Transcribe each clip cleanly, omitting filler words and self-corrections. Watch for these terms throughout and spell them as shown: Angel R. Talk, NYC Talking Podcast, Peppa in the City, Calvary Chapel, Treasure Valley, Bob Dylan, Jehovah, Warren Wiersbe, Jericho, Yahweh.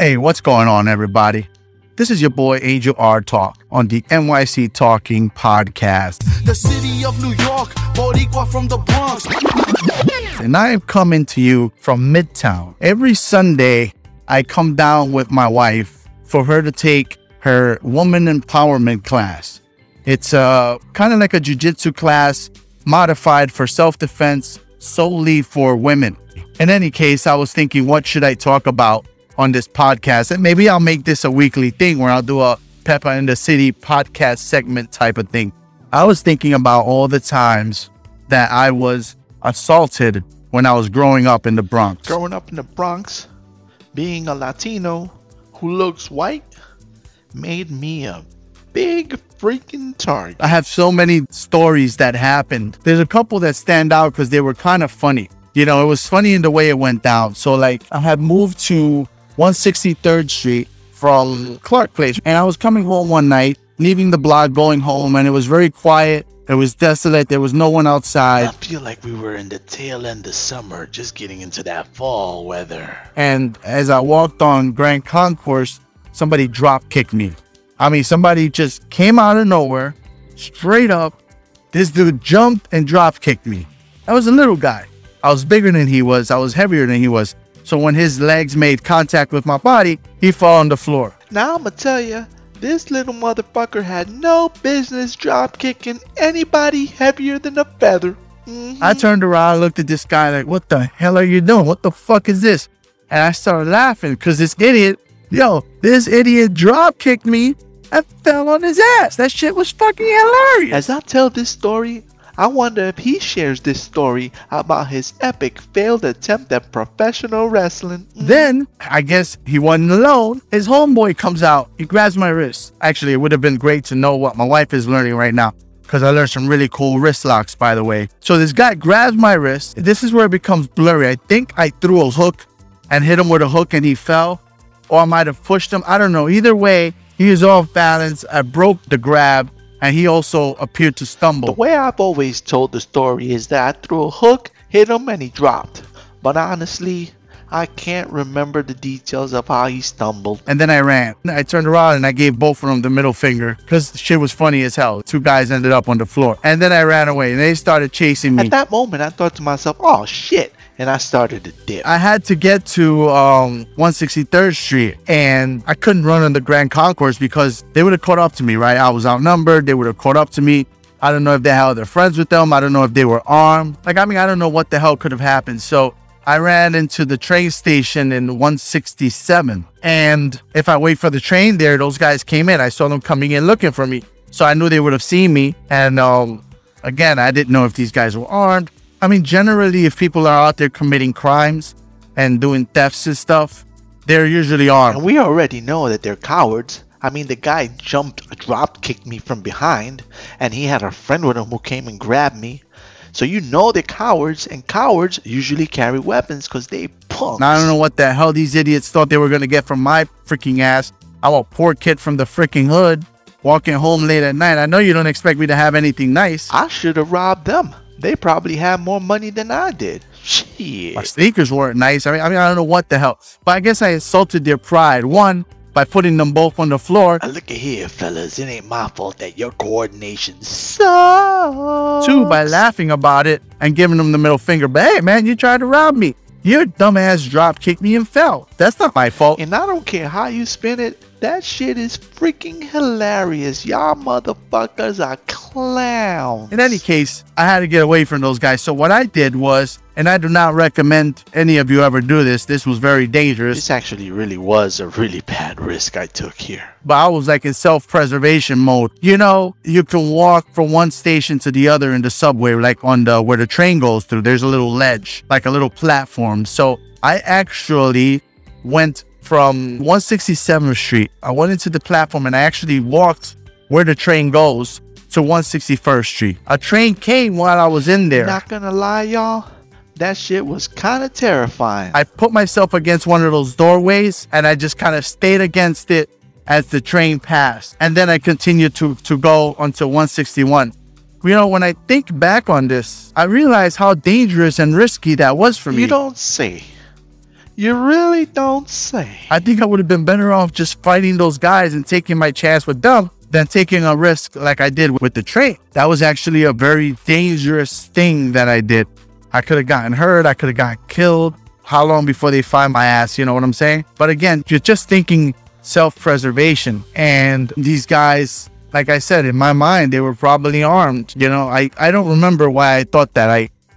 Hey, what's going on, everybody? This is your boy, Angel R. Talk, on the NYC Talking Podcast. The city of New York, Boricua from the Bronx. And I am coming to you from Midtown. Every Sunday, I come down with my wife for her to take her woman empowerment class. It's kind of like a jiu-jitsu class modified for self-defense solely for women. In any case, I was thinking, what should I talk about on this podcast? And maybe I'll make this a weekly thing where I'll do a Peppa in the City podcast segment type of thing. I was thinking about all the times that I was assaulted when I was growing up in the Bronx. Growing up in the Bronx, being a Latino who looks white made me a big freaking target. I have so many stories that happened. There's a couple that stand out because they were kind of funny. You know, it was funny in the way it went down. So like, I had moved to 163rd Street from Clark Place. And I was coming home one night, leaving the block, going home, and it was very quiet. It was desolate. There was no one outside. I feel like we were in the tail end of summer, just getting into that fall weather. And as I walked on Grand Concourse, somebody drop kicked me. I mean, somebody just came out of nowhere, straight up. This dude jumped and drop kicked me. I was a little guy. I was bigger than he was. I was heavier than he was. So when his legs made contact with my body, he fell on the floor. Now I'm going to tell you, this little motherfucker had no business drop kicking anybody heavier than a feather. Mm-hmm. I turned around, looked at this guy like, what the hell are you doing? What the fuck is this? And I started laughing because this idiot drop kicked me and fell on his ass. That shit was fucking hilarious. As I tell this story, I wonder if he shares this story about his epic failed attempt at professional wrestling. Then, I guess he wasn't alone. His homeboy comes out. He grabs my wrist. Actually, it would have been great to know what my wife is learning right now, because I learned some really cool wrist locks, by the way. So this guy grabs my wrist. This is where it becomes blurry. I think I threw a hook and hit him with a hook and he fell. Or I might have pushed him. I don't know. Either way, he is off balance. I broke the grab. And he also appeared to stumble. The way I've always told the story is that I threw a hook, hit him, and he dropped. But honestly, I can't remember the details of how he stumbled. And then I ran. I turned around and I gave both of them the middle finger because shit was funny as hell. Two guys ended up on the floor. And then I ran away and they started chasing me. At that moment, I thought to myself, oh shit. And I started to dip. I had to get to 163rd Street and I couldn't run on the Grand Concourse because they would have caught up to me, right? I was outnumbered. They would have caught up to me. I don't know if they had other friends with them. I don't know if they were armed. I don't know what the hell could have happened. So I ran into the train station in 167. And if I wait for the train there, those guys came in. I saw them coming in looking for me. So I knew they would have seen me. And again, I didn't know if these guys were armed. I mean, generally, if people are out there committing crimes and doing thefts and stuff, they're usually armed. And we already know that they're cowards. I mean, the guy drop kicked me from behind, and he had a friend with him who came and grabbed me. So you know they're cowards, and cowards usually carry weapons because they punks. Now, I don't know what the hell these idiots thought they were going to get from my freaking ass. I'm a poor kid from the freaking hood, walking home late at night. I know you don't expect me to have anything nice. I should have robbed them. They probably had more money than I did. Shit. My sneakers weren't nice. I mean, I don't know what the hell. But I guess I insulted their pride. One, by putting them both on the floor. Now look at here, fellas. It ain't my fault that your coordination sucks. Two, by laughing about it and giving them the middle finger. But hey, man, you tried to rob me. Your dumbass drop kicked me and fell. That's not my fault. And I don't care how you spin it. That shit is freaking hilarious. Y'all motherfuckers are clowns. In any case, I had to get away from those guys. So what I did was, and I do not recommend any of you ever do this. This was very dangerous. This actually really was a really bad risk I took here. But I was like in self-preservation mode. You know, you can walk from one station to the other in the subway, like on the where the train goes through. There's a little ledge, like a little platform. So I actually went from 167th Street. I went into the platform and I actually walked where the train goes to 161st Street. A train came while I was in there. Not gonna lie, y'all. That shit was kind of terrifying. I put myself against one of those doorways and I just kind of stayed against it as the train passed. And then I continued to go onto 161. You know, when I think back on this, I realize how dangerous and risky that was for me. You don't say. You really don't say. I think I would have been better off just fighting those guys and taking my chance with them than taking a risk like I did with the train. That was actually a very dangerous thing that I did. I could have gotten hurt. I could have gotten killed. How long before they find my ass? You know what I'm saying? But again, you're just thinking self-preservation. And these guys, like I said, in my mind, they were probably armed. You know, I don't remember why I thought that.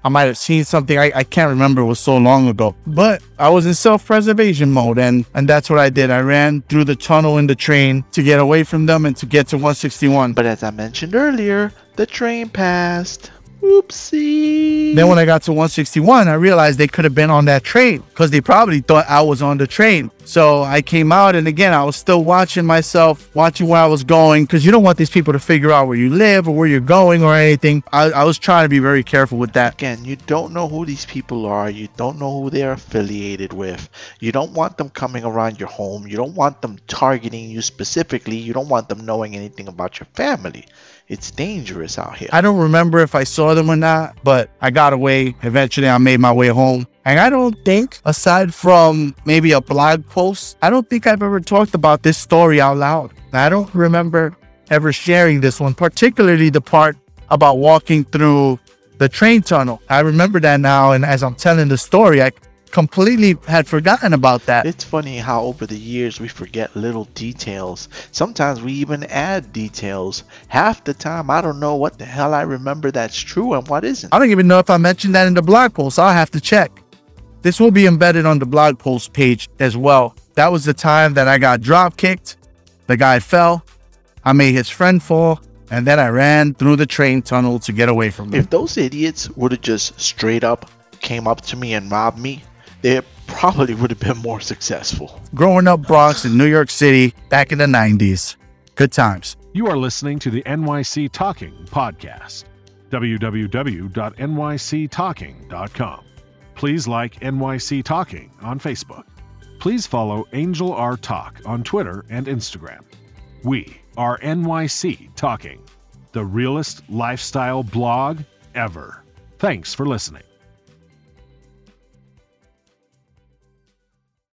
I might have seen something. I can't remember. It was so long ago. But I was in self-preservation mode. And that's what I did. I ran through the tunnel in the train to get away from them and to get to 161. But as I mentioned earlier, the train passed. Oopsie. Then when I got to 161, I realized they could have been on that train because they probably thought I was on the train. So I came out, and again, I was still watching myself, watching where I was going, because you don't want these people to figure out where you live or where you're going or anything. I was trying to be very careful with that. Again, you don't know who these people are. You don't know who they're affiliated with. You don't want them coming around your home. You don't want them targeting you specifically. You don't want them knowing anything about your family. It's dangerous out here. I don't remember if I saw them or not, but I got away. Eventually, I made my way home. And I don't think, aside from maybe a blog post, I don't think I've ever talked about this story out loud. I don't remember ever sharing this one, particularly the part about walking through the train tunnel. I remember that now, and as I'm telling the story, I completely had forgotten about that. It's funny how over the years we forget little details. Sometimes we even add details. Half the time, I don't know what the hell I remember that's true and what isn't. I don't even know if I mentioned that in the blog post. I'll have to check. This will be embedded on the blog post page as well. That was the time that I got drop kicked. The guy fell. I made his friend fall. And then I ran through the train tunnel to get away from him. If those idiots would have just straight up came up to me and robbed me, they probably would have been more successful. Growing up Bronx in New York City back in the 90s. Good times. You are listening to the NYC Talking Podcast. www.nyctalking.com. Please like NYC Talking on Facebook. Please follow Angel R. Talk on Twitter and Instagram. We are NYC Talking, the realest lifestyle blog ever. Thanks for listening.